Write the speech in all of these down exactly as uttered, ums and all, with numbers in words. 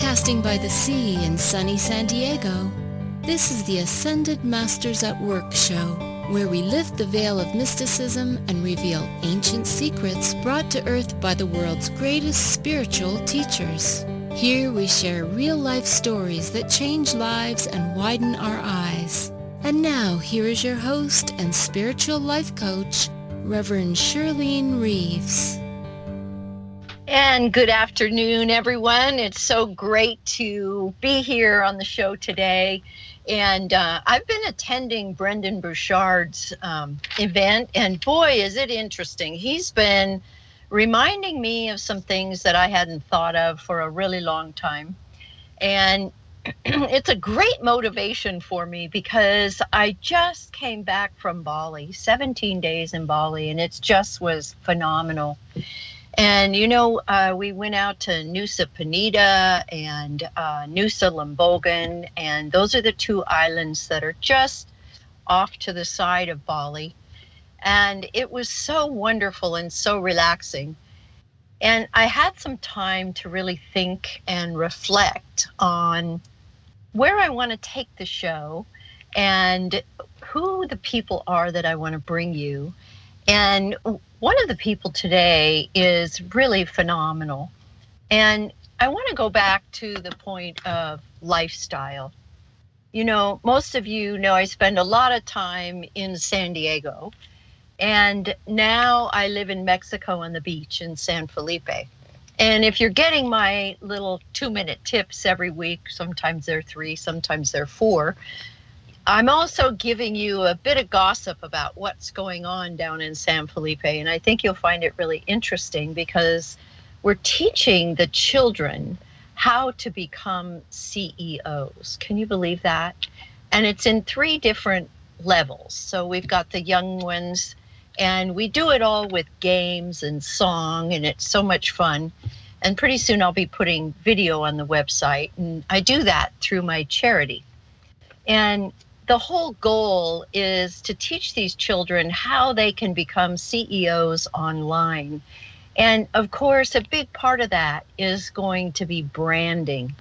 Broadcasting by the sea in sunny San Diego, this is the Ascended Masters at Work show, where we lift the veil of mysticism and reveal ancient secrets brought to earth by the world's greatest spiritual teachers. Here we share real-life stories that change lives and widen our eyes. And now, here is your host and spiritual life coach, Reverend Shirlene Reeves. And good afternoon, everyone. It's so great to be here on the show today. And uh, I've been attending Brendan Burchard's um, event, and boy, is it interesting. He's been reminding me of some things that I hadn't thought of for a really long time. And it's a great motivation for me because I just came back from Bali, seventeen days in Bali, and it just was phenomenal. And, you know, uh, we went out to Nusa Penida and uh, Nusa Lembongan, and those are the two islands that are just off to the side of Bali. And it was so wonderful and so relaxing. And I had some time to really think and reflect on where I want to take the show and who the people are that I want to bring you. And one of the people today is really phenomenal. And I want to go back to the point of lifestyle. You know, most of you know I spend a lot of time in San Diego. And now I live in Mexico on the beach in San Felipe. And if you're getting my little two-minute tips every week, sometimes they're three, sometimes they're four, I'm also giving you a bit of gossip about what's going on down in San Felipe, and I think you'll find it really interesting because we're teaching the children how to become C E Os. Can you believe that? And it's in three different levels. So we've got the young ones, and we do it all with games and song, and it's so much fun. And pretty soon I'll be putting video on the website, and I do that through my charity. And the whole goal is to teach these children how they can become C E Os online. And of course, a big part of that is going to be branding.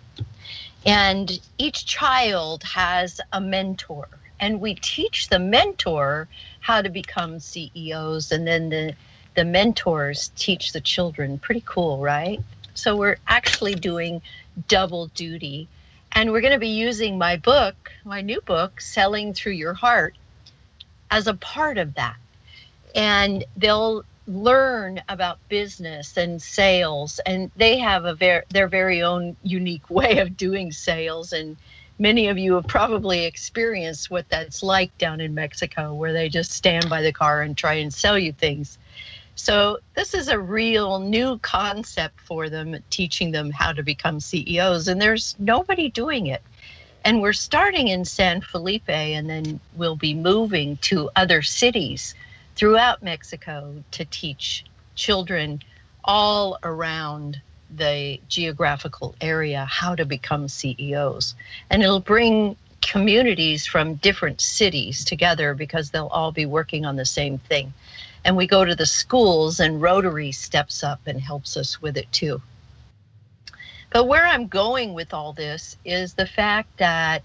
And each child has a mentor, and we teach the mentor how to become C E Os, and then the, the mentors teach the children. Pretty cool, right? So we're actually doing double duty. And we're going to be using my book, my new book, Selling Through Your Heart, as a part of that. And they'll learn about business and sales, and they have a ver- their very own unique way of doing sales. And many of you have probably experienced what that's like down in Mexico, where they just stand by the car and try and sell you things. So this is a real new concept for them, teaching them how to become C E Os, and there's nobody doing it. And we're starting in San Felipe, and then we'll be moving to other cities throughout Mexico to teach children all around the geographical area how to become C E Os. And it'll bring communities from different cities together because they'll all be working on the same thing. And we go to the schools, and Rotary steps up and helps us with it too. But where I'm going with all this is the fact that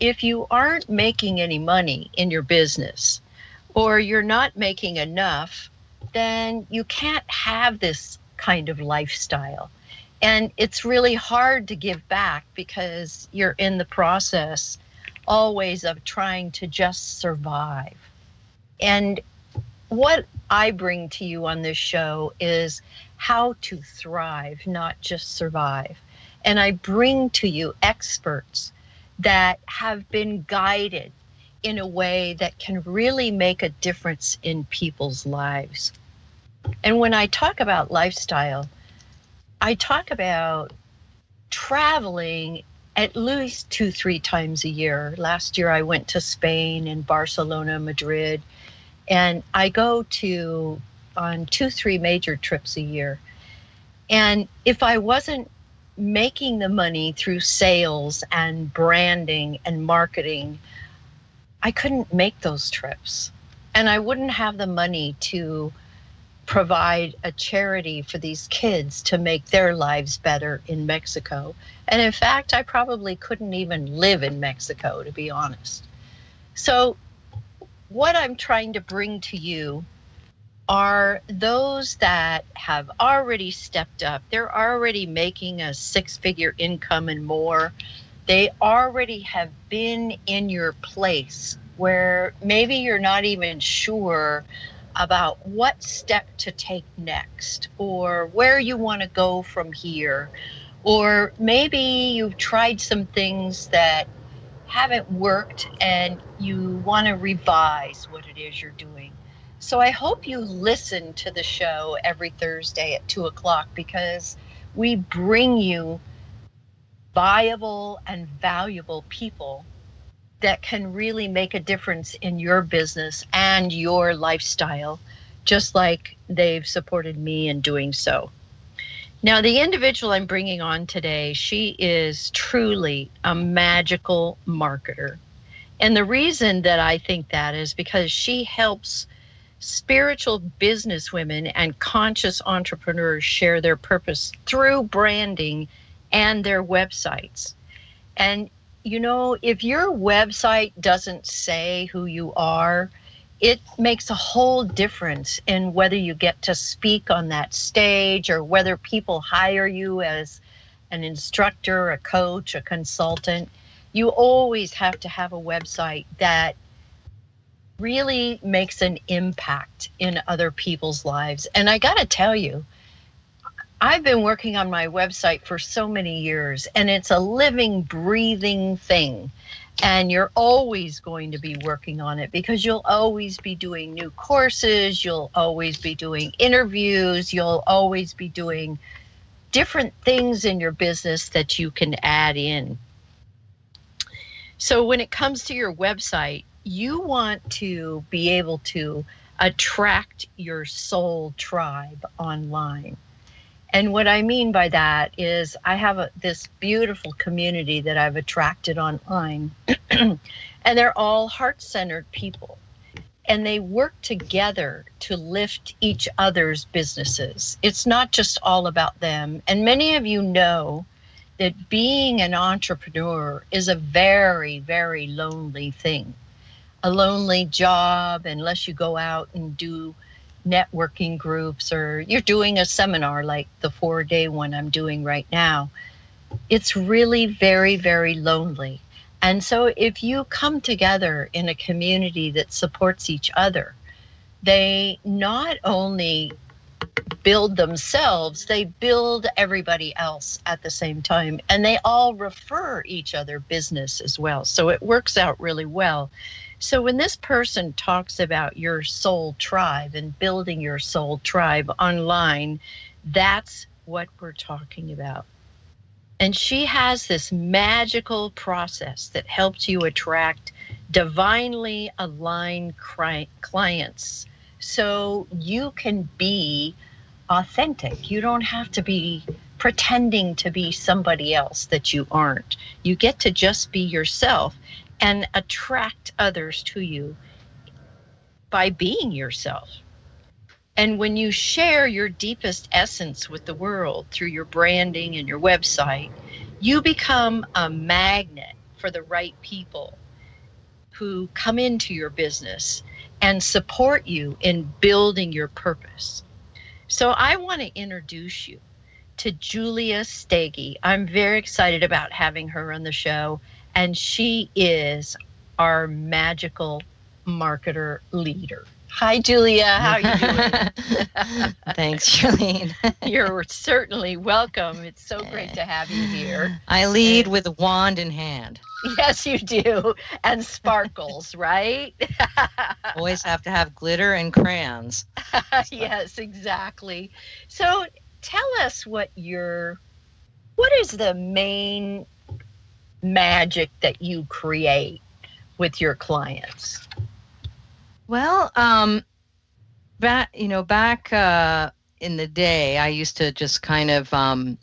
if you aren't making any money in your business, or you're not making enough, then you can't have this kind of lifestyle. And it's really hard to give back because you're in the process always of trying to just survive. And what I bring to you on this show is how to thrive, not just survive. And I bring to you experts that have been guided in a way that can really make a difference in people's lives. And when I talk about lifestyle, I talk about traveling at least two, three times a year. Last year, I went to Spain and Barcelona, Madrid. And I go to on two, three major trips a year. And if I wasn't making the money through sales and branding and marketing, I couldn't make those trips. And I wouldn't have the money to provide a charity for these kids to make their lives better in Mexico. And in fact, I probably couldn't even live in Mexico, to be honest. So what I'm trying to bring to you are those that have already stepped up. They're already making a six-figure income and more. They already have been in your place where maybe you're not even sure about what step to take next or where you want to go from here. Or maybe you've tried some things that haven't worked and you want to revise what it is you're doing. So I hope you listen to the show every Thursday at two o'clock, because we bring you viable and valuable people that can really make a difference in your business and your lifestyle, just like they've supported me in doing so. Now, the individual I'm bringing on today, she is truly a magical marketer. And the reason that I think that is because she helps spiritual business women and conscious entrepreneurs share their purpose through branding and their websites. And you know, if your website doesn't say who you are, it makes a whole difference in whether you get to speak on that stage or whether people hire you as an instructor, a coach, a consultant. You always have to have a website that really makes an impact in other people's lives. And I gotta tell you, I've been working on my website for so many years, and it's a living, breathing thing. And you're always going to be working on it because you'll always be doing new courses, you'll always be doing interviews, you'll always be doing different things in your business that you can add in. So when it comes to your website, you want to be able to attract your soul tribe online. And what I mean by that is I have a, this beautiful community that I've attracted online, and they're all heart-centered people, and they work together to lift each other's businesses. It's not just all about them. And many of you know that being an entrepreneur is a very, very lonely thing, a lonely job unless you go out and do networking groups or you're doing a seminar like the four-day one I'm doing right now. It's really very, very lonely. And so if you come together in a community that supports each other, they not only build themselves, they build everybody else at the same time, and they all refer each other business as well. So it works out really well. So when this person talks about your soul tribe and building your soul tribe online, that's what we're talking about. And she has this magical process that helps you attract divinely aligned clients so you can be authentic. You don't have to be pretending to be somebody else that you aren't. You get to just be yourself and attract others to you by being yourself. And when you share your deepest essence with the world through your branding and your website, you become a magnet for the right people who come into your business and support you in building your purpose. So I want to introduce you to Julia Stege. I'm very excited about having her on the show. And she is our magical marketer leader. Hi, Julia. How are you doing? Thanks, Shirlene. You're certainly welcome. It's so great to have you here. I lead and, with wand in hand. Yes, you do. And sparkles, right? Always have to have glitter and crayons. Yes, exactly. So tell us what your, what is the main magic that you create with your clients? Well, um, back, you know, back uh, in the day, I used to just kind of um,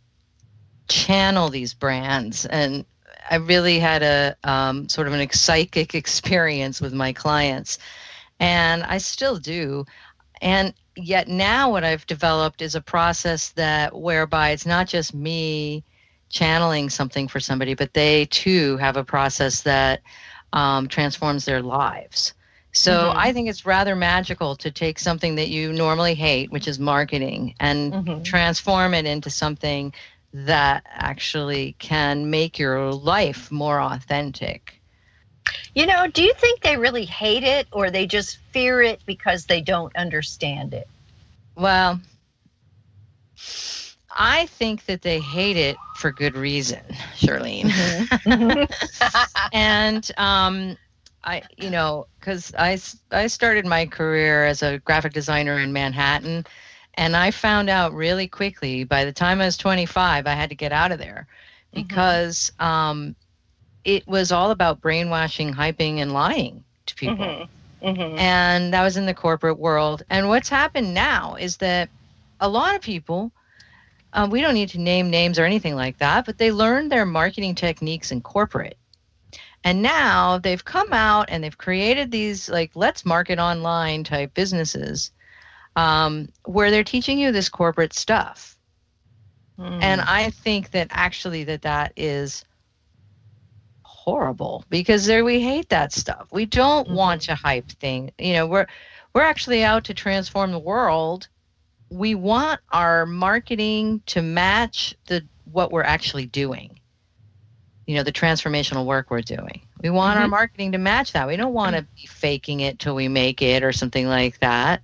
channel these brands, and I really had a um, sort of an psychic experience with my clients, and I still do. And yet now what I've developed is a process that whereby it's not just me channeling something for somebody, but they too have a process that um, transforms their lives. So mm-hmm. I think it's rather magical to take something that you normally hate, which is marketing, and mm-hmm. transform it into something that actually can make your life more authentic. You know, do you think they really hate it, or they just fear it because they don't understand it? Well, I think that they hate it for good reason, Shirlene. Mm-hmm. and, um, I, you know, because I, I started my career as a graphic designer in Manhattan, and I found out really quickly, by the time I was twenty-five, I had to get out of there because mm-hmm. um, it was all about brainwashing, hyping, and lying to people. Mm-hmm. Mm-hmm. And that was in the corporate world. And what's happened now is that a lot of people, uh, we don't need to name names or anything like that, but they learned their marketing techniques in corporate. And now they've come out and they've created these, like, let's market online type businesses um, where they're teaching you this corporate stuff. Mm. And I think that actually that that is horrible, because there, we hate that stuff. We don't mm-hmm. want to hype thing. You know, we're, we're actually out to transform the world. We want our marketing to match the, what we're actually doing. You know, the transformational work we're doing. We want mm-hmm. our marketing to match that. We don't want to be faking it till we make it or something like that.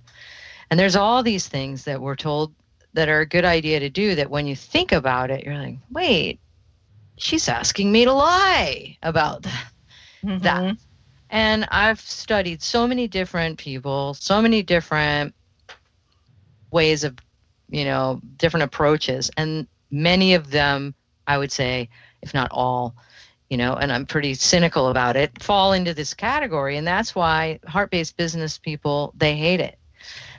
And there's all these things that we're told that are a good idea to do that when you think about it, you're like, wait, she's asking me to lie about that. Mm-hmm. And I've studied so many different people, so many different ways of, you know, different approaches. And many of them, I would say, if not all, you know, and I'm pretty cynical about it, fall into this category. And that's why heart-based business people, they hate it.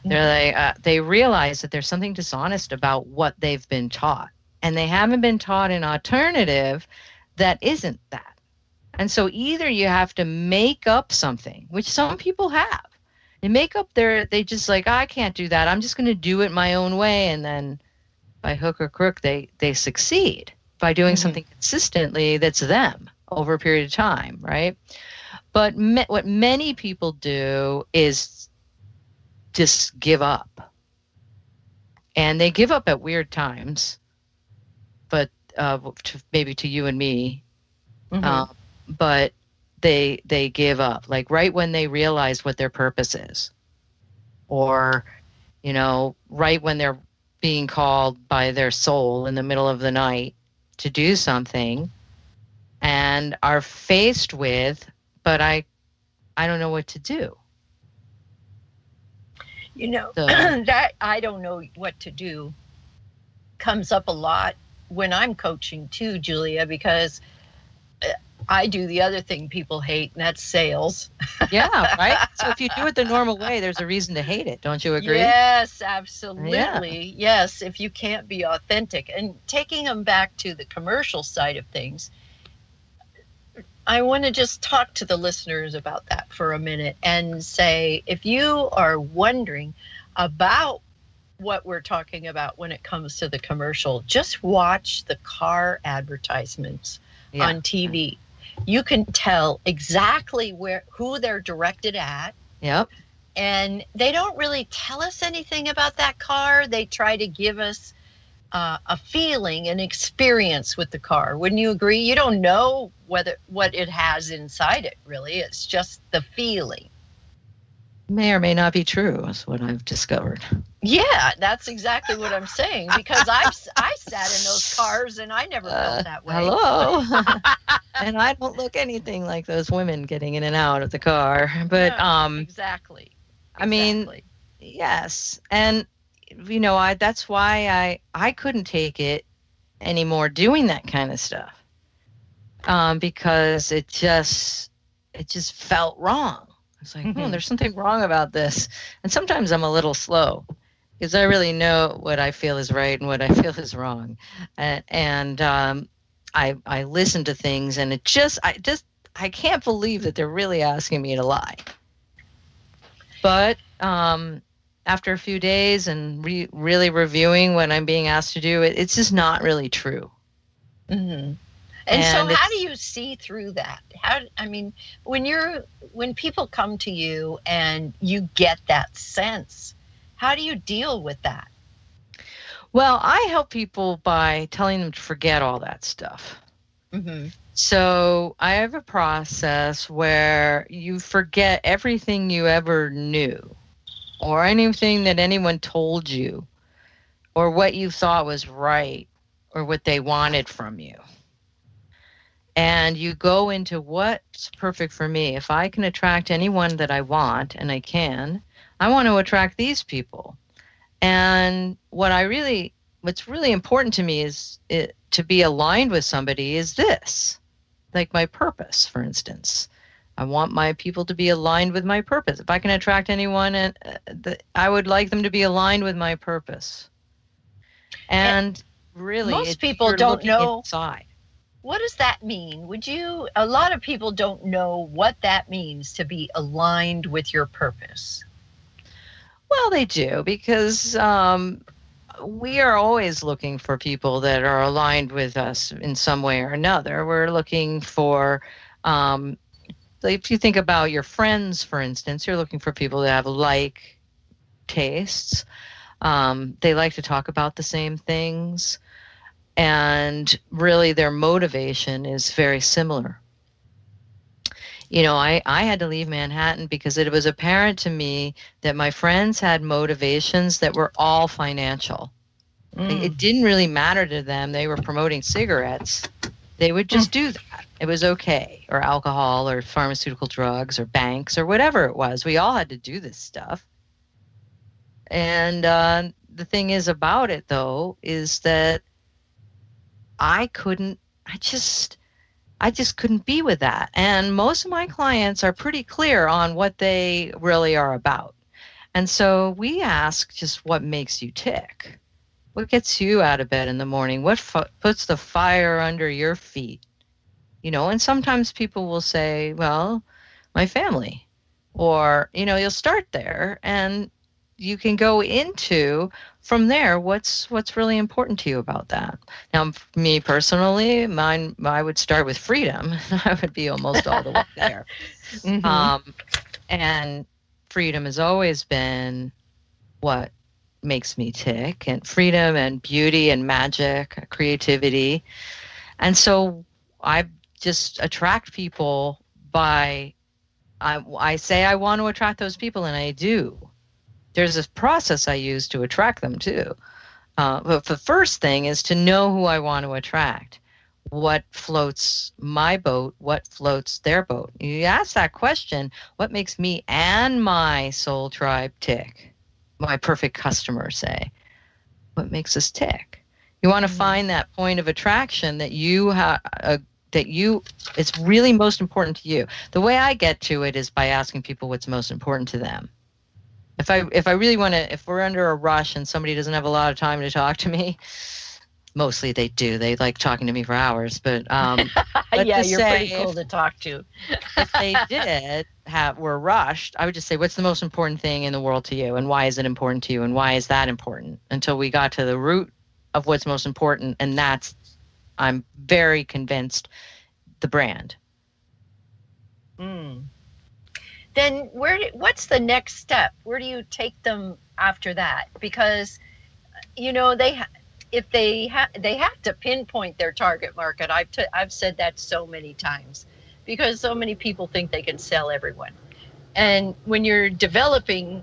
They're like, uh, they realize that there's something dishonest about what they've been taught. And they haven't been taught an alternative that isn't that. And so either you have to make up something, which some people have. They make up their, they just like, I can't do that. I'm just going to do it my own way. And then by hook or crook, they, they succeed by doing mm-hmm. something consistently that's them over a period of time, right? But me- what many people do is just give up. And they give up at weird times, but uh, to, maybe to you and me, mm-hmm. um, but they they give up, like right when they realize what their purpose is, or, you know, right when they're being called by their soul in the middle of the night to do something, and are faced with, but I, I don't know what to do. You know, so. that I don't know what to do comes up a lot when I'm coaching too, Julia, because I do the other thing people hate, and that's sales. Yeah, right? So if you do it the normal way, there's a reason to hate it. Don't you agree? Yes, absolutely. Yeah. Yes, if you can't be authentic. And taking them back to the commercial side of things, I want to just talk to the listeners about that for a minute and say, if you are wondering about what we're talking about when it comes to the commercial, just watch the car advertisements yeah. on T V. You can tell exactly where who they're directed at. Yep. And they don't really tell us anything about that car. They try to give us uh, a feeling, an experience with the car. Wouldn't you agree? You don't know whether what it has inside it, really. It's just the feeling. May or may not be true is what I've discovered. Yeah, that's exactly what I'm saying, because I've, I sat in those cars and I never felt that way. Uh, hello. And I don't look anything like those women getting in and out of the car. But no, um, exactly. I mean, exactly. Yes. And, you know, I that's why I, I couldn't take it anymore doing that kind of stuff, um, because it just it just felt wrong. It's like, mm-hmm. oh, there's something wrong about this. And sometimes I'm a little slow because I really know what I feel is right and what I feel is wrong. And, and um, I I listen to things, and it just I just I can't believe that they're really asking me to lie. But um, after a few days and re- really reviewing what I'm being asked to do, it, it's just not really true. Mm-hmm. And, and so how do you see through that? How, I mean, when you're, when people come to you and you get that sense, how do you deal with that? Well, I help people by telling them to forget all that stuff. Mm-hmm. So I have a process where you forget everything you ever knew or anything that anyone told you or what you thought was right or what they wanted from you. And you go into what's perfect for me. If I can attract anyone that I want, and I can, I want to attract these people. And what I really, what's really important to me is it, to be aligned with somebody is this, like my purpose, for instance. I want my people to be aligned with my purpose. If I can attract anyone, and uh, the, I would like them to be aligned with my purpose. And, and really, most people don't know. Inside. What does that mean? Would you, a lot of people don't know what that means to be aligned with your purpose. Well, they do, because um, we are always looking for people that are aligned with us in some way or another. We're looking for, um, if you think about your friends, for instance, you're looking for people that have like tastes. Um, they like to talk about the same things. And really, their motivation is very similar. You know, I, I had to leave Manhattan because it was apparent to me that my friends had motivations that were all financial. Mm. It didn't really matter to them. They were promoting cigarettes. They would just do that. It was okay. Or alcohol or pharmaceutical drugs or banks or whatever it was. We all had to do this stuff. And uh, the thing is about it, though, is that I couldn't, I just, I just couldn't be with that. And most of my clients are pretty clear on what they really are about. And so we ask just what makes you tick? What gets you out of bed in the morning? What fu- puts the fire under your feet? You know, and sometimes people will say, well, my family, or, you know, you'll start there and you can go into from there what's what's really important to you about that. Now, me personally, mine I would start with freedom. I would be almost all the way there. Mm-hmm. Um, and freedom has always been what makes me tick, and freedom and beauty and magic, creativity. And so I just attract people by, I, I say I want to attract those people, and I do. There's this process I use to attract them too. Uh, but the first thing is to know who I want to attract. What floats my boat? What floats their boat? You ask that question, what makes me and my soul tribe tick? My perfect customer, say. What makes us tick? You want to mm-hmm. find that point of attraction that you have, uh, that you, it's really most important to you. The way I get to it is by asking people what's most important to them. If I if I really want to, if we're under a rush and somebody doesn't have a lot of time to talk to me, mostly they do. They like talking to me for hours. But um, yeah, you're pretty cool if, to talk to. If they did have were rushed, I would just say, what's the most important thing in the world to you, and why is it important to you, and why is that important? Until we got to the root of what's most important, and that's, I'm very convinced, the brand. Mm. Then where? What's the next step? Where do you take them after that? Because, you know, they ha- if they ha- they have to pinpoint their target market. I've t- I've said that so many times, because so many people think they can sell everyone. And when you're developing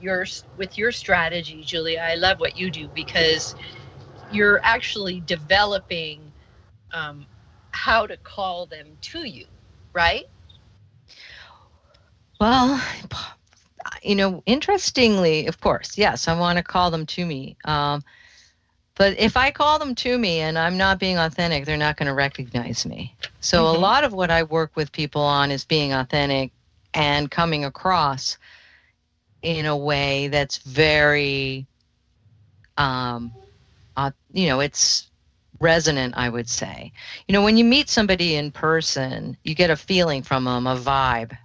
your with your strategy, Julia, I love what you do, because you're actually developing um, how to call them to you, right? Well, you know, interestingly, of course, yes, I want to call them to me. Um, but if I call them to me and I'm not being authentic, they're not going to recognize me. So mm-hmm. a lot of what I work with people on is being authentic and coming across in a way that's very, um, uh, you know, it's resonant, I would say. You know, when you meet somebody in person, you get a feeling from them, a vibe,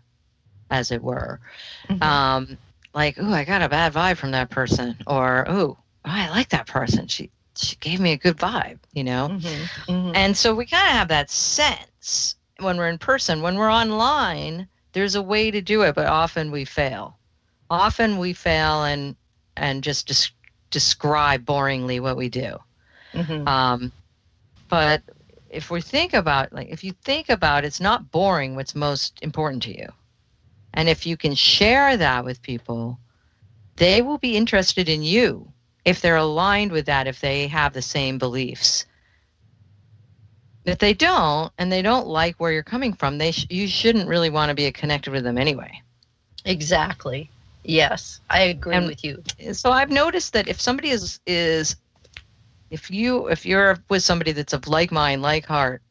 as it were. Mm-hmm. Um, like, oh, I got a bad vibe from that person, or, oh, I like that person. She she gave me a good vibe, you know? Mm-hmm. Mm-hmm. And so we kind of have that sense when we're in person. When we're online, there's a way to do it, but often we fail. Often we fail and and just des- describe boringly what we do. Mm-hmm. Um, but if we think about, like, if you think about it, it's not boring what's most important to you. And if you can share that with people, they will be interested in you if they're aligned with that, if they have the same beliefs. If they don't, and they don't like where you're coming from, they sh- you shouldn't really want to be connected with them anyway. Exactly. Yes, I agree and with you. So I've noticed that if somebody is, is if you if you're with somebody that's of like mind, like heart,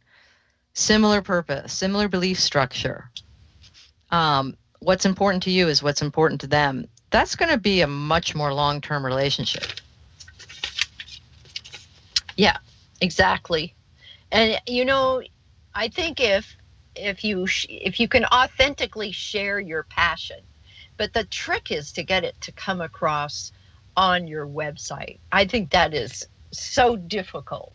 similar purpose, similar belief structure, um, what's important to you is what's important to them. That's going to be a much more long-term relationship. Yeah, exactly. And you know, I think if if you sh- if you can authentically share your passion. But the trick is to get it to come across on your website. I think that is so difficult.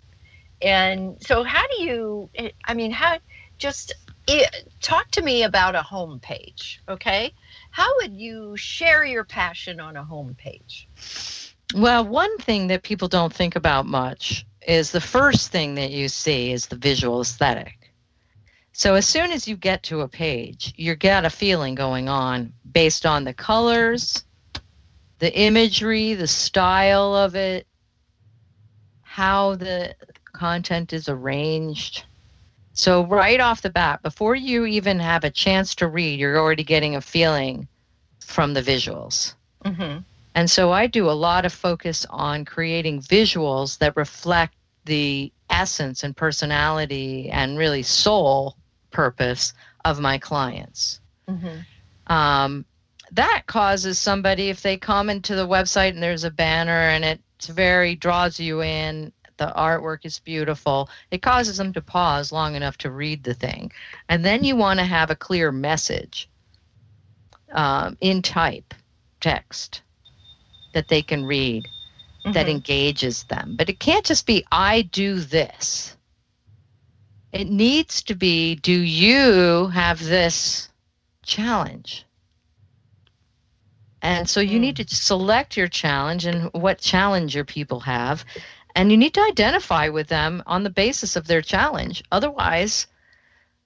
And so how do you, I mean, how, just it, talk to me about a homepage, okay? How would you share your passion on a homepage? Well, one thing that people don't think about much is the first thing that you see is the visual aesthetic. So as soon as you get to a page, you get a feeling going on based on the colors, the imagery, the style of it, how the content is arranged. So right off the bat, before you even have a chance to read, you're already getting a feeling from the visuals. Mm-hmm. And so I do a lot of focus on creating visuals that reflect the essence and personality and really soul purpose of my clients. Mm-hmm. Um, that causes somebody, if they come into the website and there's a banner and it's very, draws you in, the artwork is beautiful, it causes them to pause long enough to read the thing. And then you want to have a clear message um, in type text that they can read. Mm-hmm. That engages them. But it can't just be, I do this. It needs to be, do you have this challenge? And so you need to select your challenge and what challenge your people have. And you need to identify with them on the basis of their challenge. Otherwise,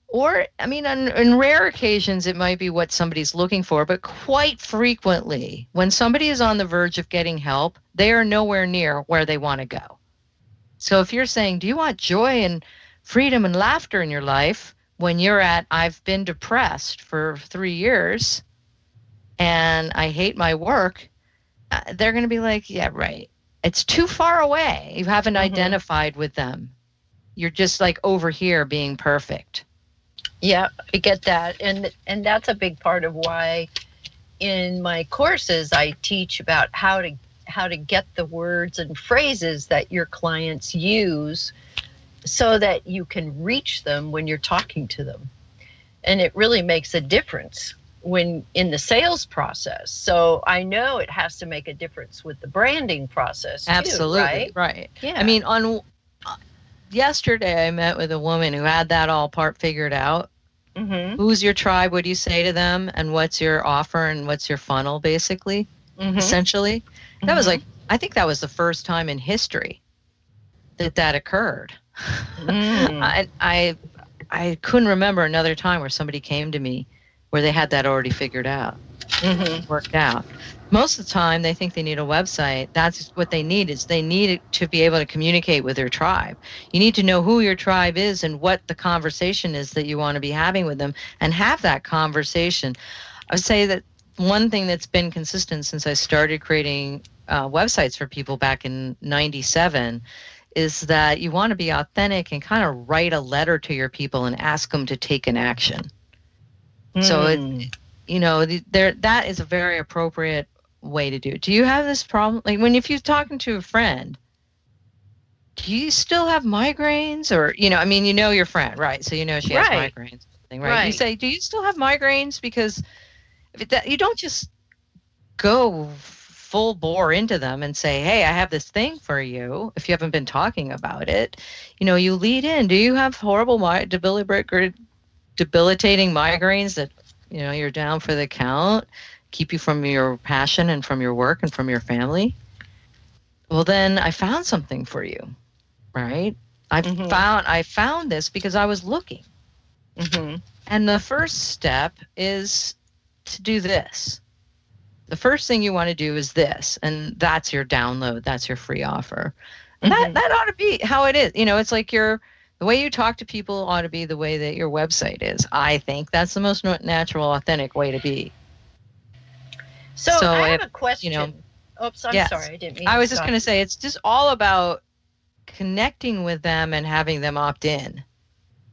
or, I mean, on, on rare occasions, it might be what somebody's looking for, but quite frequently, when somebody is on the verge of getting help, they are nowhere near where they want to go. So if you're saying, do you want joy and freedom and laughter in your life when you're at, I've been depressed for three years and I hate my work, they're going to be like, yeah, right. It's too far away. You haven't mm-hmm. identified with them. You're just like over here being perfect. Yeah, I get that. And and that's a big part of why in my courses I teach about how to how to get the words and phrases that your clients use so that you can reach them when you're talking to them. And it really makes a difference when in the sales process. So I know it has to make a difference with the branding process. Absolutely, too, right? Right. Yeah. I mean, on yesterday I met with a woman who had that all part figured out. Mm-hmm. Who's your tribe? What do you say to them? And what's your offer? And what's your funnel, basically, mm-hmm. essentially? Mm-hmm. That was like, I think that was the first time in history that that occurred. Mm. I, I, I couldn't remember another time where somebody came to me where they had that already figured out, mm-hmm. worked out. Most of the time, they think they need a website. That's what they need, is they need to be able to communicate with their tribe. You need to know who your tribe is and what the conversation is that you want to be having with them and have that conversation. I would say that one thing that's been consistent since I started creating uh, websites for people back in ninety-seven is that you want to be authentic and kind of write a letter to your people and ask them to take an action. Mm. So, it, you know, the, there that is a very appropriate way to do it. Do you have this problem? Like when, if you're talking to a friend, do you still have migraines? Or, you know, I mean, you know your friend, right? So you know she has right. migraines, right? right? You say, do you still have migraines? Because if it, that, you don't just go full bore into them and say, hey, I have this thing for you. If you haven't been talking about it, you know, you lead in. Do you have horrible debilitating migraines that, you know, you're down for the count, keep you from your passion and from your work and from your family? Well, then I found something for you, right? I mm-hmm. found I found this because I was looking. Mm-hmm. And the first step is to do this. The first thing you want to do is this, and that's your download. That's your free offer. And mm-hmm. that, that ought to be how it is. You know, it's like your the way you talk to people ought to be the way that your website is. I think that's the most natural, authentic way to be. So, so I have it, a question. You know, Oops, I'm yes. sorry. I didn't mean I was to just going to say it's just all about connecting with them and having them opt in.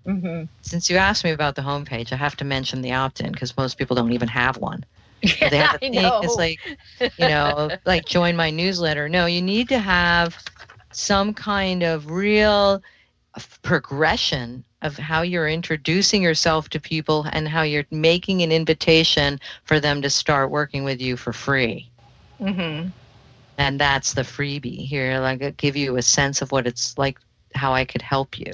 Mm-hmm. Since you asked me about the homepage, I have to mention the opt-in because most people don't even have one. Yeah, they have to think it's like, you know, like join my newsletter. No, you need to have some kind of real progression of how you're introducing yourself to people and how you're making an invitation for them to start working with you for free. Mm-hmm. And that's the freebie here. Like, I'll give you a sense of what it's like, how I could help you.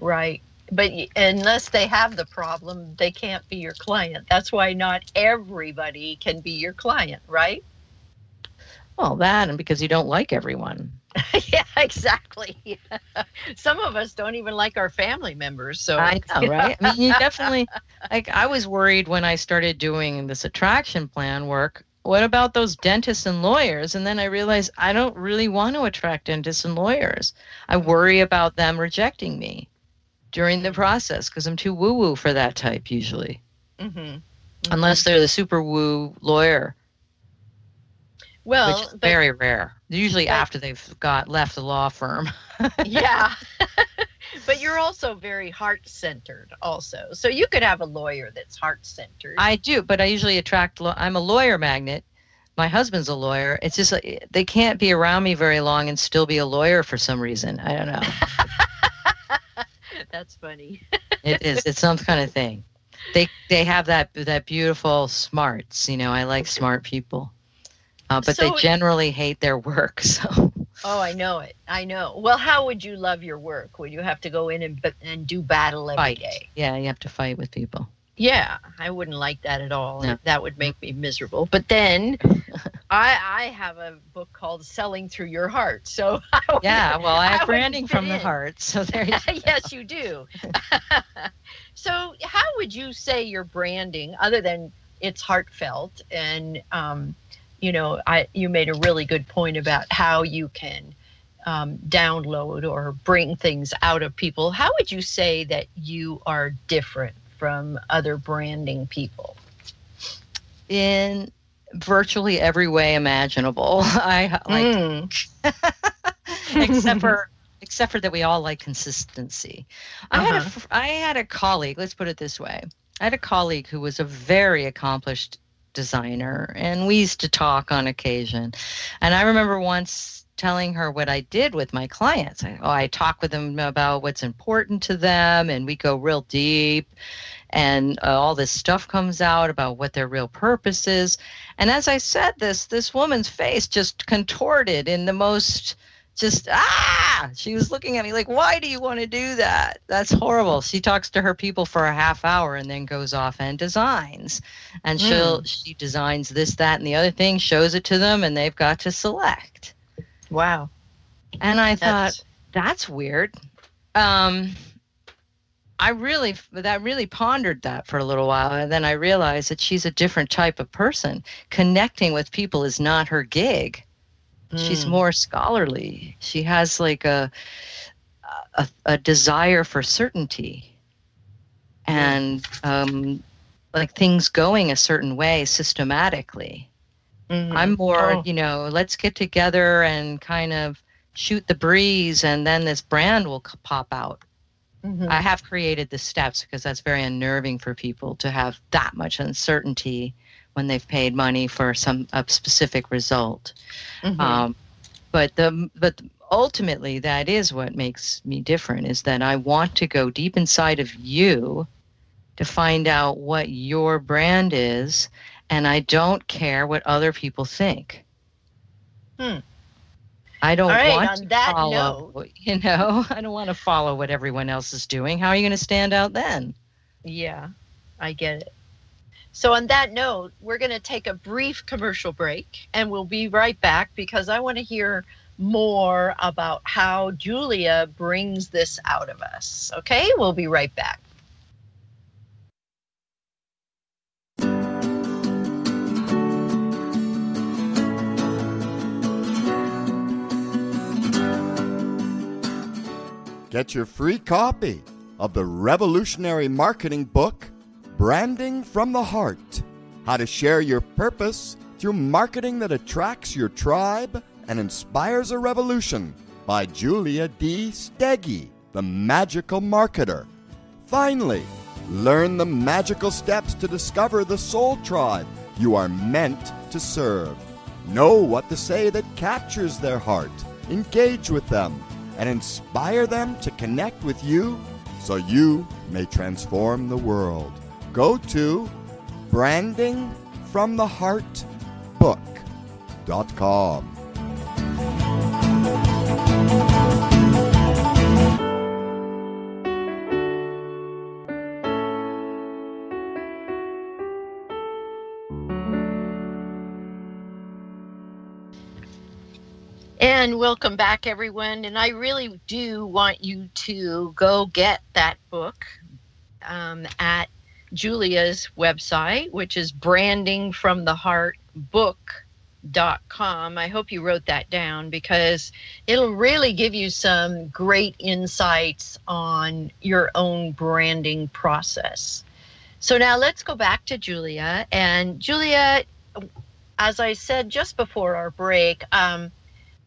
Right. But unless they have the problem, they can't be your client. That's why not everybody can be your client, right? Well, that and because you don't like everyone. Yeah, exactly. Yeah. Some of us don't even like our family members. So I know, right? I mean, you definitely, like, I was worried when I started doing this attraction plan work. What about those dentists and lawyers? And then I realized I don't really want to attract dentists and lawyers. I worry about them rejecting me during the process because I'm too woo-woo for that type usually. Mm-hmm. Mm-hmm. Unless they're the super woo lawyer. Well, which is but, very rare. Usually but, after they've got left the law firm. Yeah. But you're also very heart-centered also. So you could have a lawyer that's heart-centered. I do, but I usually attract, lo- I'm a lawyer magnet. My husband's a lawyer. It's just like, they can't be around me very long and still be a lawyer for some reason. I don't know. That's funny. It is. It's some kind of thing. They they have that that beautiful smarts. You know, I like smart people. Uh, but so, they generally hate their work, so... Oh, I know it. I know. Well, how would you love your work? Would you have to go in and and do battle every fight. day? Yeah, you have to fight with people. Yeah, I wouldn't like that at all. No. That would make me miserable. But then I I have a book called Selling Through Your Heart. So I would, Yeah, well, I have I Branding from in. the Heart. So there you go. Yes, you do. So how would you say your branding, other than it's heartfelt and... um You know, I you made a really good point about how you can um, download or bring things out of people. How would you say that you are different from other branding people? In virtually every way imaginable. I like, mm. except for except for that we all like consistency. Uh-huh. I had a I had a colleague. Let's put it this way. I had a colleague who was a very accomplished designer, and we used to talk on occasion. And I remember once telling her what I did with my clients. I, oh, I talk with them about what's important to them, and we go real deep, and uh, all this stuff comes out about what their real purpose is. And as I said this, this woman's face just contorted in the most just, ah, she was looking at me like, why do you want to do that? That's horrible. She talks to her people for a half hour and then goes off and designs. And mm. she'll, she designs this, that, and the other thing, shows it to them, and they've got to select. Wow. And I that's... thought, that's weird. Um, I really, that really pondered that for a little while. And then I realized that she's a different type of person. Connecting with people is not her gig. She's mm. more scholarly. She has like a a, a desire for certainty and um, like things going a certain way systematically. Mm-hmm. I'm more, oh. you know, let's get together and kind of shoot the breeze, and then this brand will pop out. Mm-hmm. I have created the steps because that's very unnerving for people to have that much uncertainty when they've paid money for some a specific result. Mm-hmm. Um, but the but ultimately, that is what makes me different, is that I want to go deep inside of you to find out what your brand is and I don't care what other people think. Hmm. I don't right, want to follow, note. you know, I don't want to follow what everyone else is doing. How are you going to stand out then? Yeah, I get it. So on that note, we're going to take a brief commercial break, and we'll be right back because I want to hear more about how Julia brings this out of us. Okay, we'll be right back. Get your free copy of the revolutionary marketing book, Branding from the Heart, How to Share Your Purpose Through Marketing That Attracts Your Tribe and Inspires a Revolution, by Julia D. Stege, the Magical Marketer. Finally, learn the magical steps to discover the soul tribe you are meant to serve. Know what to say that captures their heart, engage with them, and inspire them to connect with you so you may transform the world. Go to branding from the heart book dot com. And welcome back, everyone. And I really do want you to go get that book um, at Julia's website, which is branding from the heart book dot com. I hope you wrote that down because it'll really give you some great insights on your own branding process. So now let's go back to Julia. And Julia, as I said just before our break, um,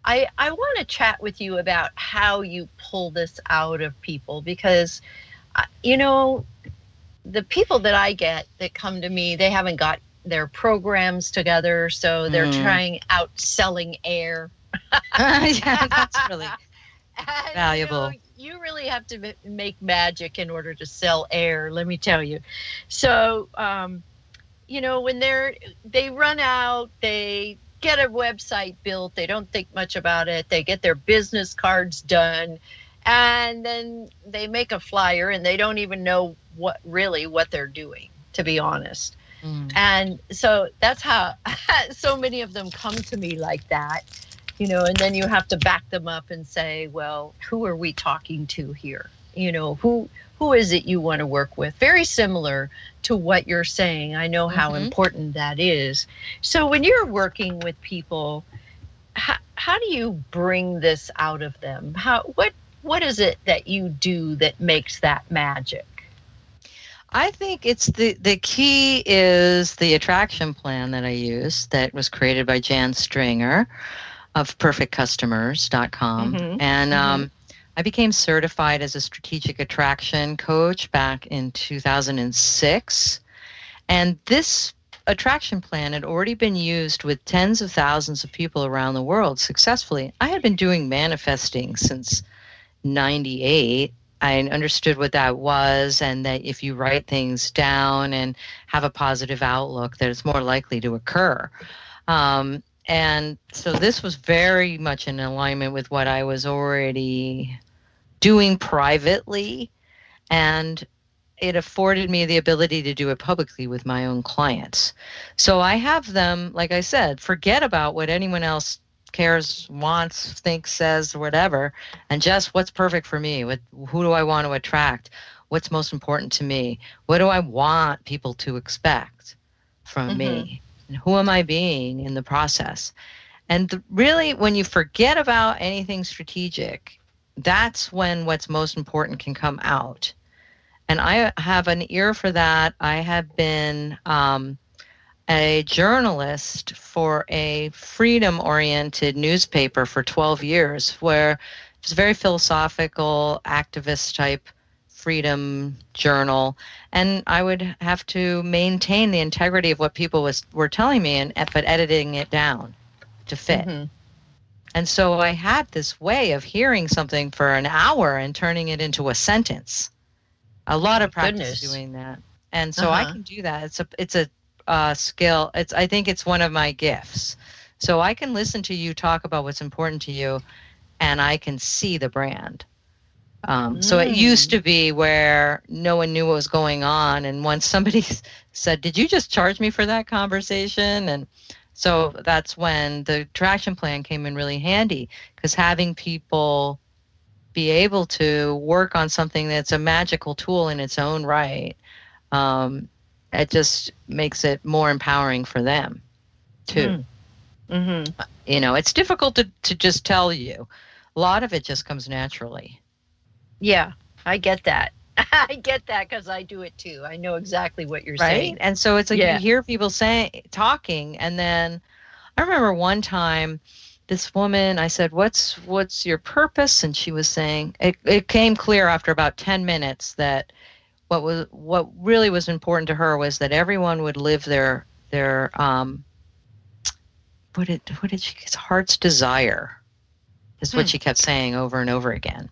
I, I want to chat with you about how you pull this out of people, because, you know, the people that I get that come to me, they haven't got their programs together, so they're mm. trying out selling air. Yeah, that's really and, valuable. You know, you really have to make magic in order to sell air, let me tell you. So, um, you know, when they're they run out, they get a website built, they don't think much about it, they get their business cards done, and then they make a flyer, and they don't even know what really what they're doing, to be honest. Mm. And so that's how so many of them come to me like that, you know, and then you have to back them up and say, well, who are we talking to here? You know, who who is it you want to work with? Very similar to what you're saying. I know how mm-hmm. important that is. So when you're working with people, how, how do you bring this out of them? How what what is it that you do that makes that magic? I think it's the, the key is the attraction plan that I use, that was created by Jan Stringer of perfect customers dot com. Mm-hmm. And um, mm-hmm. I became certified as a strategic attraction coach back in two thousand six. And this attraction plan had already been used with tens of thousands of people around the world successfully. I had been doing manifesting since ninety-eight. I understood what that was, and that if you write things down and have a positive outlook, that it's more likely to occur. Um, and so this was very much in alignment with what I was already doing privately, and it afforded me the ability to do it publicly with my own clients. So I have them, like I said, forget about what anyone else cares, wants, thinks, says, whatever, and just what's perfect for me. What, who do I want to attract? What's most important to me? What do I want people to expect from mm-hmm. me? And who am I being in the process? And the, really, when you forget about anything strategic, that's when what's most important can come out. And I have an ear for that. I have been um, a journalist for a freedom-oriented newspaper for twelve years, where it was a very philosophical, activist-type freedom journal, and I would have to maintain the integrity of what people was, were telling me, and but editing it down to fit. Mm-hmm. And so I had this way of hearing something for an hour and turning it into a sentence. A lot of practice Goodness. doing that. And so uh-huh. I can do that. It's a it's a uh, skill. It's I think it's one of my gifts. So I can listen to you talk about what's important to you, and I can see the brand. Um, mm. So it used to be where no one knew what was going on, and once somebody said, "Did you just charge me for that conversation?" And so that's when the traction plan came in really handy, because having people be able to work on something that's a magical tool in its own right, um, it just makes it more empowering for them, too. Mm. Mm-hmm. You know, it's difficult to, to just tell you. A lot of it just comes naturally. Yeah, I get that. I get that because I do it too. I know exactly what you're right? saying. And so it's like yeah. you hear people saying, talking, and then I remember one time this woman, I said, what's what's your purpose? And she was saying, it, it came clear after about ten minutes that what was what really was important to her was that everyone would live their, their um. What did, what did she, his heart's desire is what hmm. she kept saying over and over again.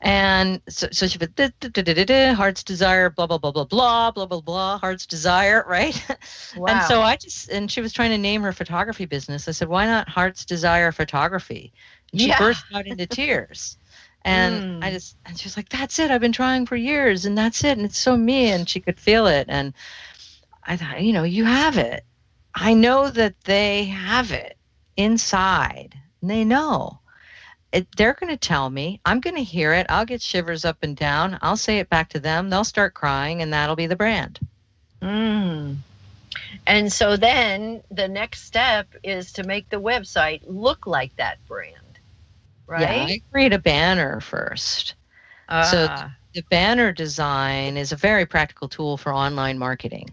And so, so she put, da, da, da, da, da, da, heart's desire, blah, blah, blah, blah, blah, blah, blah, blah, heart's desire, right? Wow. And so I just, and she was trying to name her photography business. I said, why not Heart's Desire Photography? And she yeah. burst out into tears. And mm. I just, and she was like, that's it. I've been trying for years and that's it. And it's so me. And she could feel it. And I thought, you know, you have it. I know that they have it inside. And they know. It, they're going to tell me. I'm going to hear it. I'll get shivers up and down. I'll say it back to them. They'll start crying, and that'll be the brand. Mm. And so then the next step is to make the website look like that brand, right? Yeah, I create a banner first. Uh. So the banner design is a very practical tool for online marketing.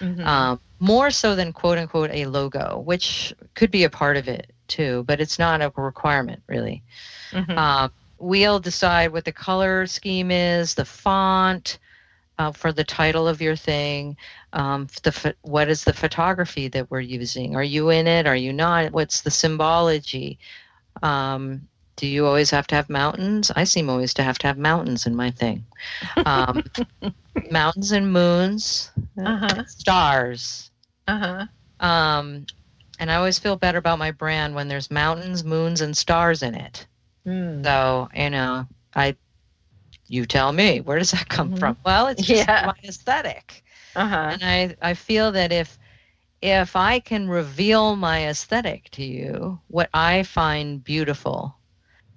Mm-hmm. Um, more so than quote unquote a logo, which could be a part of it too, but it's not a requirement really. Mm-hmm. Uh, we'll decide what the color scheme is, the font uh, for the title of your thing, um, the what is the photography that we're using? Are you in it? Are you not? What's the symbology? Um, do you always have to have mountains? I seem always to have to have mountains in my thing. Um, mountains and moons, uh-huh. stars. Uh-huh. Um, and I always feel better about my brand when there's mountains, moons, and stars in it. Mm. So, you know, I, you tell me, where does that come mm-hmm. from? Well, it's just yeah. my aesthetic. Uh-huh. And I, I feel that if, if I can reveal my aesthetic to you, what I find beautiful,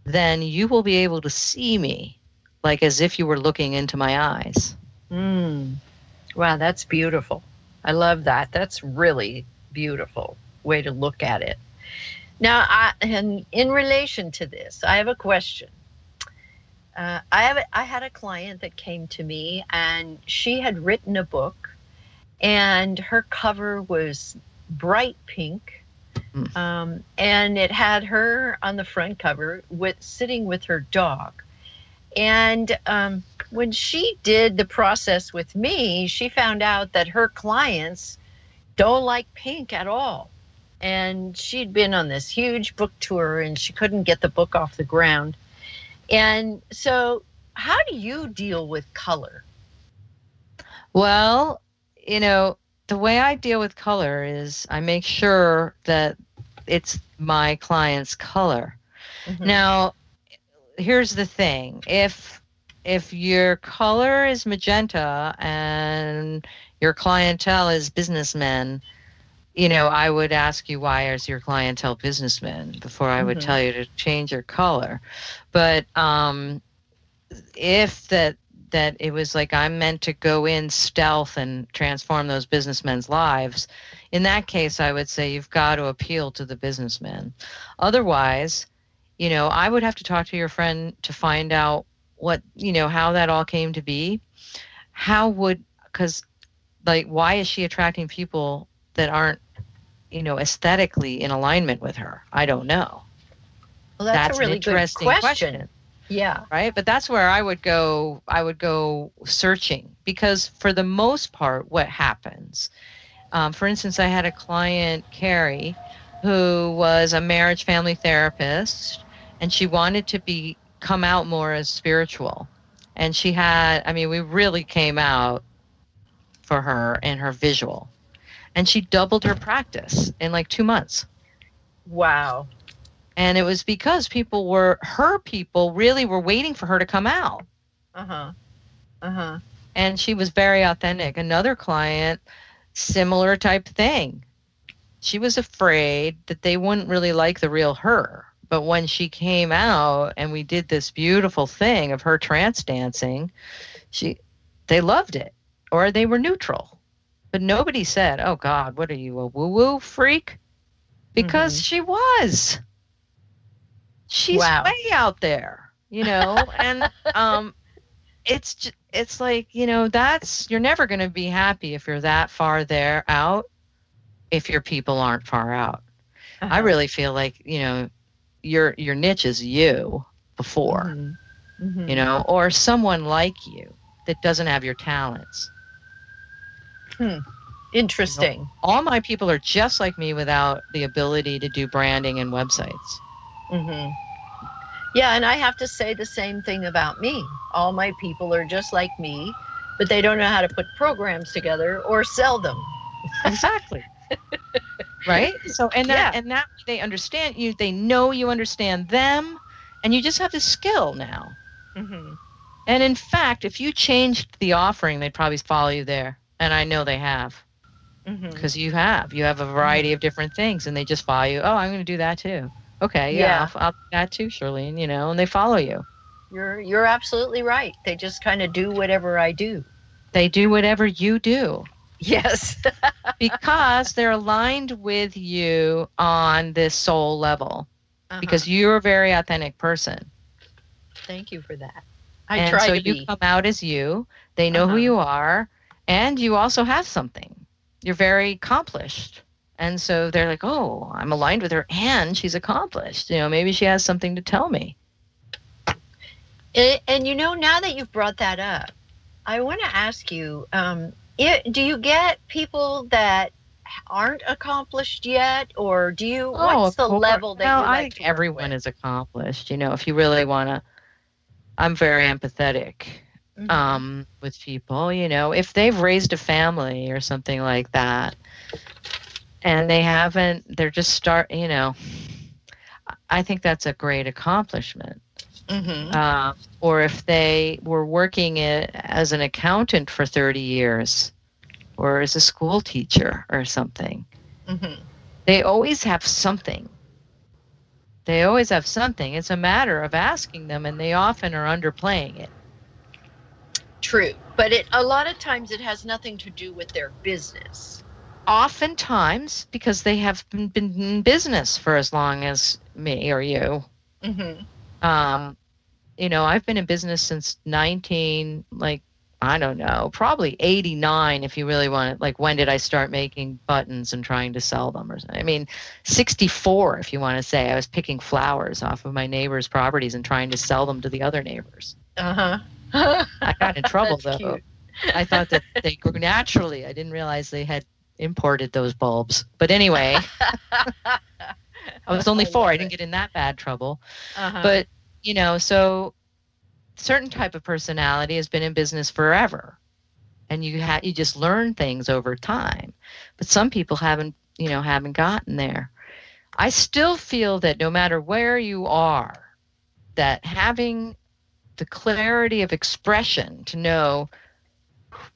then you will be able to see me like as if you were looking into my eyes. Mm. Wow, that's beautiful. I love that. That's really beautiful way to look at it. Now, I, and in relation to this, I have a question. Uh, I, have a, I had a client that came to me, and she had written a book, and her cover was bright pink. Um, and it had her on the front cover with sitting with her dog. And um, when she did the process with me, she found out that her clients don't like pink at all. And she'd been on this huge book tour and she couldn't get the book off the ground. And so how do you deal with color? Well, you know, the way I deal with color is I make sure that it's my client's color. Mm-hmm. Now, here's the thing. If if your color is magenta and your clientele is businessmen, you know, I would ask you, why is your clientele businessmen before I would mm-hmm. tell you to change your color. But um, if that that it was like I'm meant to go in stealth and transform those businessmen's lives, in that case, I would say you've got to appeal to the businessmen. Otherwise, you know, I would have to talk to your friend to find out what, you know, how that all came to be. How would, because, like, why is she attracting people that aren't, you know, aesthetically in alignment with her? I don't know. Well, that's, that's a really interesting good question. question. Yeah. Right. But that's where I would go. I would go searching, because for the most part, what happens, um, for instance, I had a client, Carrie, who was a marriage family therapist, and she wanted to be come out more as spiritual. And she had I mean, we really came out for her in her visual. and she doubled her practice in like two months. Wow. And it was because people were, her people really were waiting for her to come out. Uh-huh. Uh-huh. And she was very authentic. Another client, similar type thing. She was afraid that they wouldn't really like the real her. But when she came out and we did this beautiful thing of her trance dancing, she, they loved it, or they were neutral. But nobody said, oh, God, what are you, a woo-woo freak? Because mm-hmm. she was. She's wow. way out there, you know. And um, it's just, it's like, you know, that's, you're never going to be happy if you're that far there out, if your people aren't far out. Uh-huh. I really feel like, you know, your your niche is you before, mm-hmm. Mm-hmm. you know, or someone like you that doesn't have your talents. Hmm. Interesting. You know, all my people are just like me without the ability to do branding and websites. Mm-hmm. Yeah, and I have to say the same thing about me. All my people are just like me, but they don't know how to put programs together or sell them. Exactly. Right? So and that yeah. and that they understand you, they know you understand them, and you just have the skill now. Mm-hmm. And in fact, if you changed the offering, they'd probably follow you there. And I know they have, because mm-hmm. you have. You have a variety mm-hmm. of different things, and they just follow you. Oh, I'm going to do that too. Okay, yeah, yeah. I'll, I'll do that too, Shirlene, you know, and they follow you. You're you're absolutely right. They just kind of do whatever I do. They do whatever you do. Yes. Because they're aligned with you on this soul level, uh-huh. because you're a very authentic person. Thank you for that. I and try so to you be. Come out as you. They know uh-huh. who you are. And you also have something. You're very accomplished. And so they're like, oh, I'm aligned with her and she's accomplished. You know, maybe she has something to tell me. And, and you know, now that you've brought that up, I want to ask you, um, it, do you get people that aren't accomplished yet? Or do you, oh, what's the course. level that no, you like I, to everyone with? Is accomplished. You know, if you really want to, I'm very empathetic. Mm-hmm. Um, with people, you know, if they've raised a family or something like that, and they haven't, they're just start, you know, I think that's a great accomplishment. Mm-hmm. Uh, or if they were working it as an accountant for thirty years, or as a school teacher or something, mm-hmm. they always have something. They always have something. It's a matter of asking them, and they often are underplaying it. True, but it a lot of times it has nothing to do with their business. Oftentimes, because they have been, been in business for as long as me or you. Mm-hmm. Um, you know, I've been in business since nineteen, like, I don't know, probably eighty-nine if you really want it. Like, when did I start making buttons and trying to sell them? Or something? I mean, sixty-four if you want to say. I was picking flowers off of my neighbors' properties and trying to sell them to the other neighbors. Uh-huh. I got in trouble though. Cute. I thought that they grew naturally. I didn't realize they had imported those bulbs. But anyway, I was only I four. I didn't it. get in that bad trouble. Uh-huh. But, you know, so certain type of personality has been in business forever. And you ha- you just learn things over time. But some people haven't, you know, haven't gotten there. I still feel that no matter where you are, that having the clarity of expression to know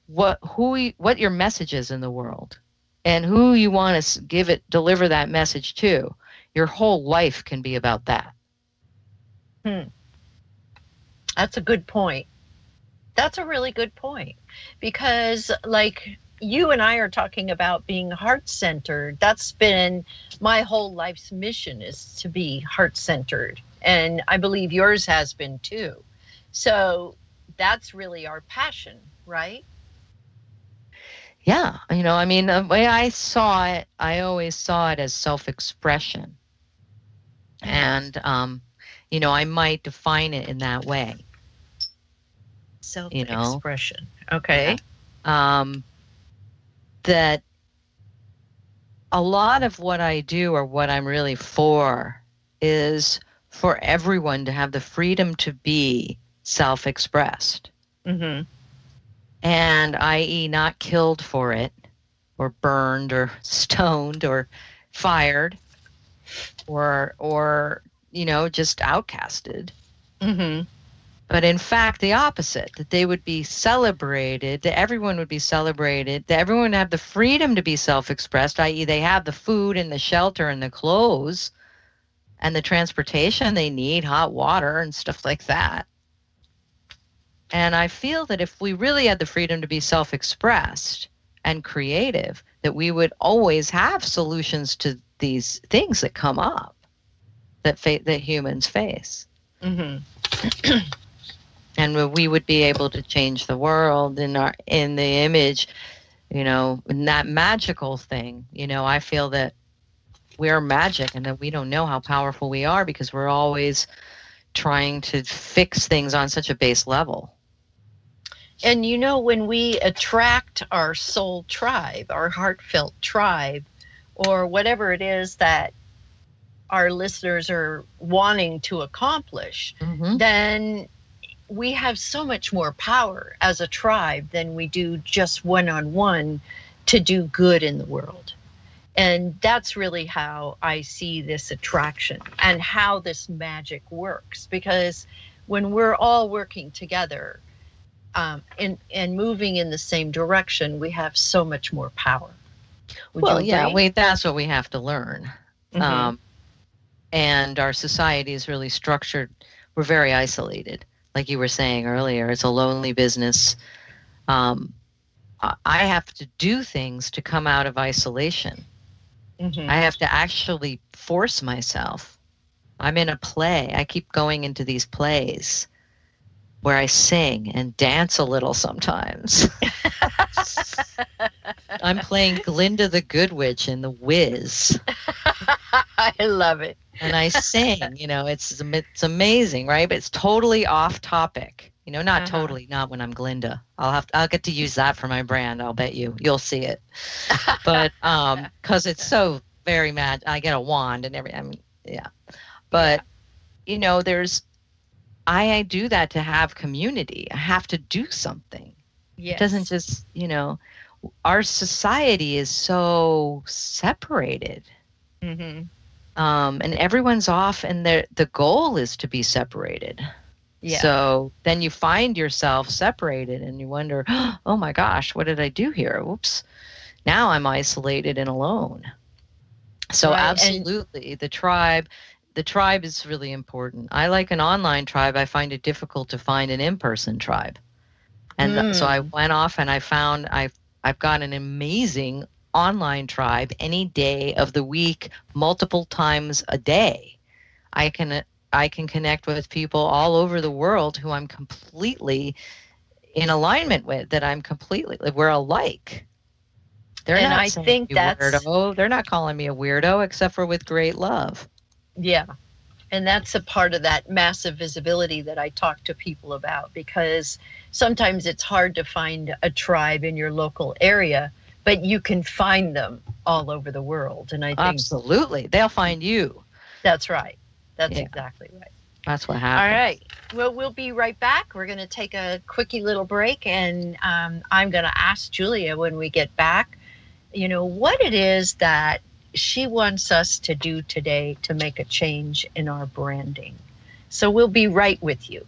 what who you, what your message is in the world and who you want to give it, deliver that message to. Your whole life can be about that. Hmm. That's a good point. That's a really good point, because like you and I are talking about being heart-centered. That's been my whole life's mission, is to be heart-centered. And I believe yours has been too. So that's really our passion, right? Yeah. You know, I mean, the way I saw it, I always saw it as self-expression. And, um, you know, I might define it in that way. Self-expression. You know? Okay. Yeah. Um, that a lot of what I do, or what I'm really for, is for everyone to have the freedom to be self-expressed, mm-hmm. and that is not killed for it or burned or stoned or fired or, or you know, just outcasted. Mm-hmm. But in fact, the opposite, that they would be celebrated, that everyone would be celebrated, that everyone would have the freedom to be self-expressed, that is they have the food and the shelter and the clothes and the transportation they need, hot water and stuff like that. And I feel that if we really had the freedom to be self-expressed and creative, that we would always have solutions to these things that come up, that fa- that humans face. Mm-hmm. And we would be able to change the world in our in the image, you know, in that magical thing. You know, I feel that we're magic and that we don't know how powerful we are because we're always trying to fix things on such a base level. And, you know, when we attract our soul tribe, our heartfelt tribe, or whatever it is that our listeners are wanting to accomplish, mm-hmm. then we have so much more power as a tribe than we do just one-on-one to do good in the world. And that's really how I see this attraction and how this magic works. Because when we're all working together um, and, and moving in the same direction, we have so much more power. Would well, yeah, we, that's what we have to learn. Mm-hmm. Um, and our society is really structured. We're very isolated. Like you were saying earlier, it's a lonely business. Um, I have to do things to come out of isolation. Mm-hmm. I have to actually force myself. I'm in a play. I keep going into these plays where I sing and dance a little sometimes. I'm playing Glinda the Good Witch in The Wiz. I love it. And I sing, you know, it's, it's amazing, right? But it's totally off topic. You know, not uh-huh. totally, not when I'm Glinda. I'll have to, I'll get to use that for my brand. I'll bet you, you'll see it. But um, because it's so very mad, I get a wand and everything. I mean, yeah. But yeah. you know, there's, I, I do that to have community. I have to do something. Yes. It doesn't just, you know, our society is so separated. Mm-hmm. Um, and everyone's off, and the the goal is to be separated. Yeah. So then you find yourself separated and you wonder, oh my gosh, what did I do here? Oops. Now I'm isolated and alone. So right. absolutely, and the tribe, the tribe is really important. I like an online tribe. I find it difficult to find an in-person tribe. And mm. th- so I went off and I found I've, I've got an amazing online tribe any day of the week, multiple times a day. I can I can connect with people all over the world who I'm completely in alignment with, that I'm completely, we're alike. They're and not I saying think that's, weirdo. They're not calling me a weirdo, except for with great love. Yeah. And that's a part of that massive visibility that I talk to people about, because sometimes it's hard to find a tribe in your local area, but you can find them all over the world. And I think absolutely, they'll find you. That's right. That's yeah. exactly right. That's what happened. All right. Well, we'll be right back. We're going to take a quickie little break, and um, I'm going to ask Julia when we get back, you know, what it is that she wants us to do today to make a change in our branding. So we'll be right with you.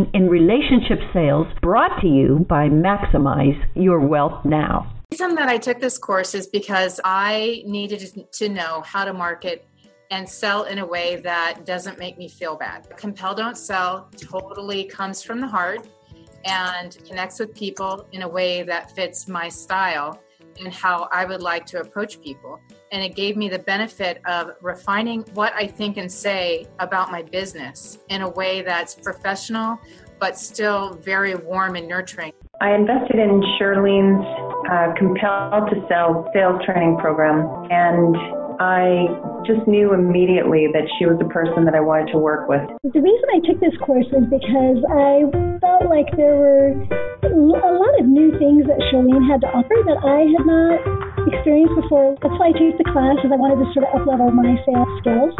in relationship sales, brought to you by Maximize Your Wealth Now. The reason that I took this course is because I needed to know how to market and sell in a way that doesn't make me feel bad. Compel Don't Sell totally comes from the heart. and connects with people in a way that fits my style and how I would like to approach people. And it gave me the benefit of refining what I think and say about my business in a way that's professional, but still very warm and nurturing. I invested in Shirlene's uh, Compel to Sell sales training program, and I just knew immediately that she was the person that I wanted to work with. The reason I took this course was because I felt like there were a lot of new things that Shirlene had to offer that I had not experienced before. That's why I took the class, is I wanted to sort of up-level my sales skills.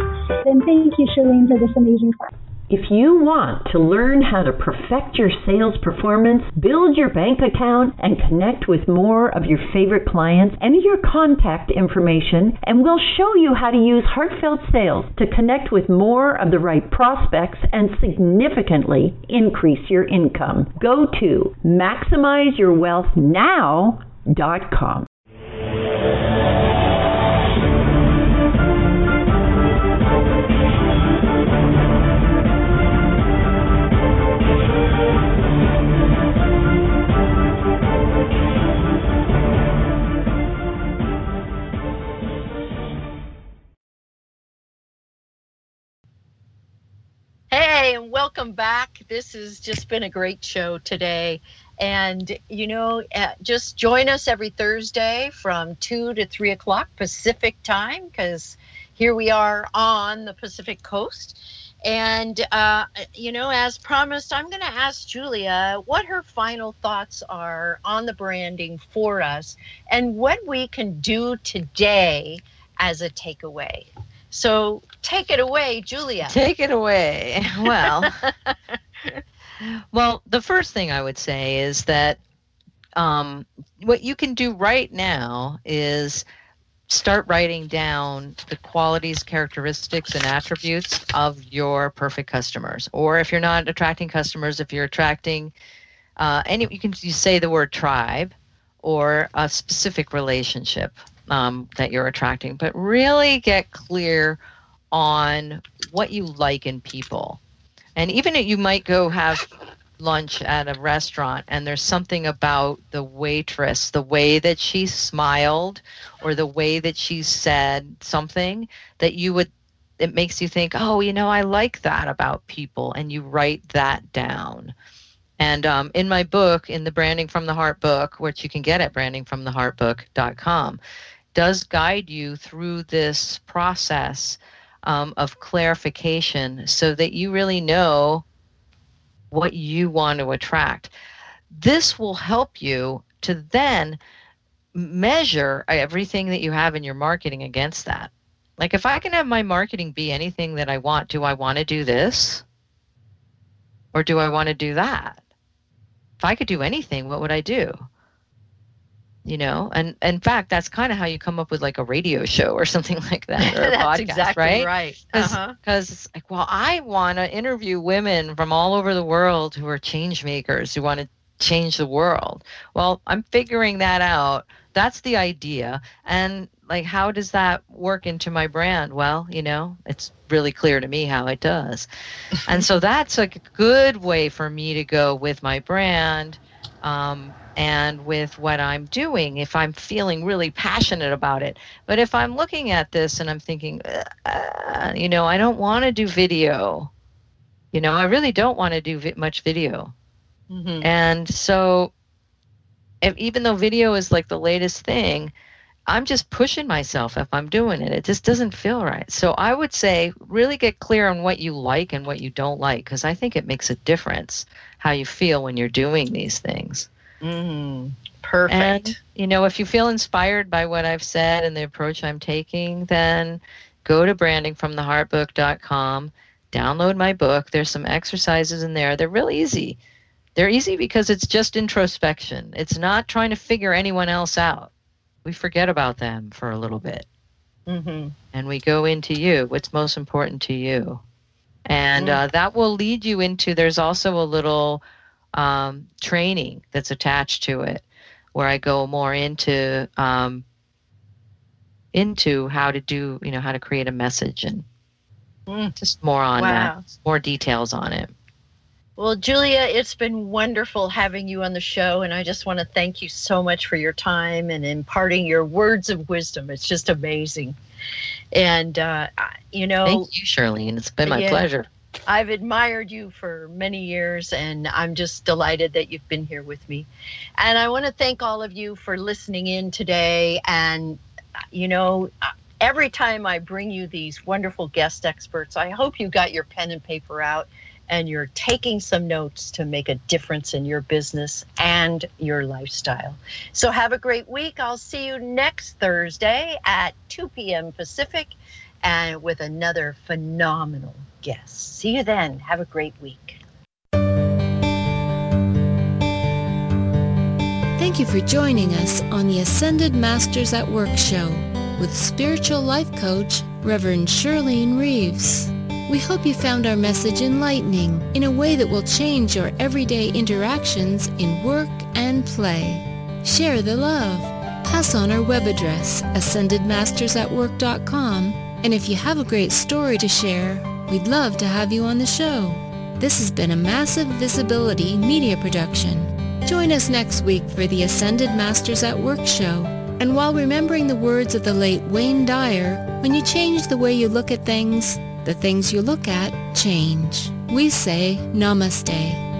And thank you, Shirlene, for this amazing class. If you want to learn how to perfect your sales performance, build your bank account, and connect with more of your favorite clients, enter your contact information, and we'll show you how to use heartfelt sales to connect with more of the right prospects and significantly increase your income. Go to maximize your wealth now dot com. Hey, and welcome back. This has just been a great show today. And, you know, just join us every Thursday from two to three o'clock Pacific time, because here we are on the Pacific Coast. And, uh, you know, as promised, I'm going to ask Julia what her final thoughts are on the branding for us and what we can do today as a takeaway. So take it away, Julia. Take it away. Well, well, the first thing I would say is that um, what you can do right now is start writing down the qualities, characteristics, and attributes of your perfect customers. Or if you're not attracting customers, if you're attracting uh, any, you can you say the word tribe or a specific relationship Um, that you're attracting, but really get clear on what you like in people. And even if you might go have lunch at a restaurant and there's something about the waitress, the way that she smiled or the way that she said something that you would, it makes you think, oh, you know, I like that about people, and you write that down. And um, in my book, in the Branding from the Heart book, which you can get at branding from the heart book dot com, does guide you through this process um, of clarification so that you really know what you want to attract. This will help you to then measure everything that you have in your marketing against that. Like, if I can have my marketing be anything that I want, do I want to do this or do I want to do that? If I could do anything, what would I do? You know, and, and in fact, that's kind of how you come up with like a radio show or something like that, or a that's podcast, exactly right? Right. Because uh-huh. it's like, well, I want to interview women from all over the world who are change makers, who want to change the world. Well, I'm figuring that out. That's the idea. And like, how does that work into my brand? Well, you know, it's really clear to me how it does. And so that's like a good way for me to go with my brand. Um, and with what I'm doing, if I'm feeling really passionate about it. But if I'm looking at this and I'm thinking, uh, you know, I don't want to do video, you know, I really don't want to do vi- much video. Mm-hmm. And so if, even though video is like the latest thing, I'm just pushing myself if I'm doing it. It just doesn't feel right. So I would say really get clear on what you like and what you don't like, because I think it makes a difference how you feel when you're doing these things. Mm-hmm. Perfect. And, you know, if you feel inspired by what I've said and the approach I'm taking, then go to branding from the heart book dot com, download my book. There's some exercises in there. They're real easy. They're easy because it's just introspection. It's not trying to figure anyone else out. We forget about them for a little bit. Mm-hmm. And we go into you, what's most important to you. And mm-hmm. uh, that will lead you into, there's also a little Um, training that's attached to it, where I go more into um, into how to do, you know, how to create a message, and mm. just more on wow. that, more details on it. Well, Julia, it's been wonderful having you on the show, and I just want to thank you so much for your time and imparting your words of wisdom. It's just amazing. And, uh, you know... Thank you, Shirlene. It's been my yeah, pleasure. I've admired you for many years, and I'm just delighted that you've been here with me. And I want to thank all of you for listening in today. And, you know... Every time I bring you these wonderful guest experts, I hope you got your pen and paper out and you're taking some notes to make a difference in your business and your lifestyle. So have a great week. I'll see you next Thursday at two p.m. Pacific and with another phenomenal guest. See you then. Have a great week. Thank you for joining us on the Ascended Masters at Work show with spiritual life coach, Reverend Shirlene Reeves. We hope you found our message enlightening in a way that will change your everyday interactions in work and play. Share the love. Pass on our web address, ascended masters at work dot com, and if you have a great story to share, we'd love to have you on the show. This has been a Massive Visibility Media production. Join us next week for the Ascended Masters at Work show. And while remembering the words of the late Wayne Dyer, when you change the way you look at things, the things you look at change. We say namaste.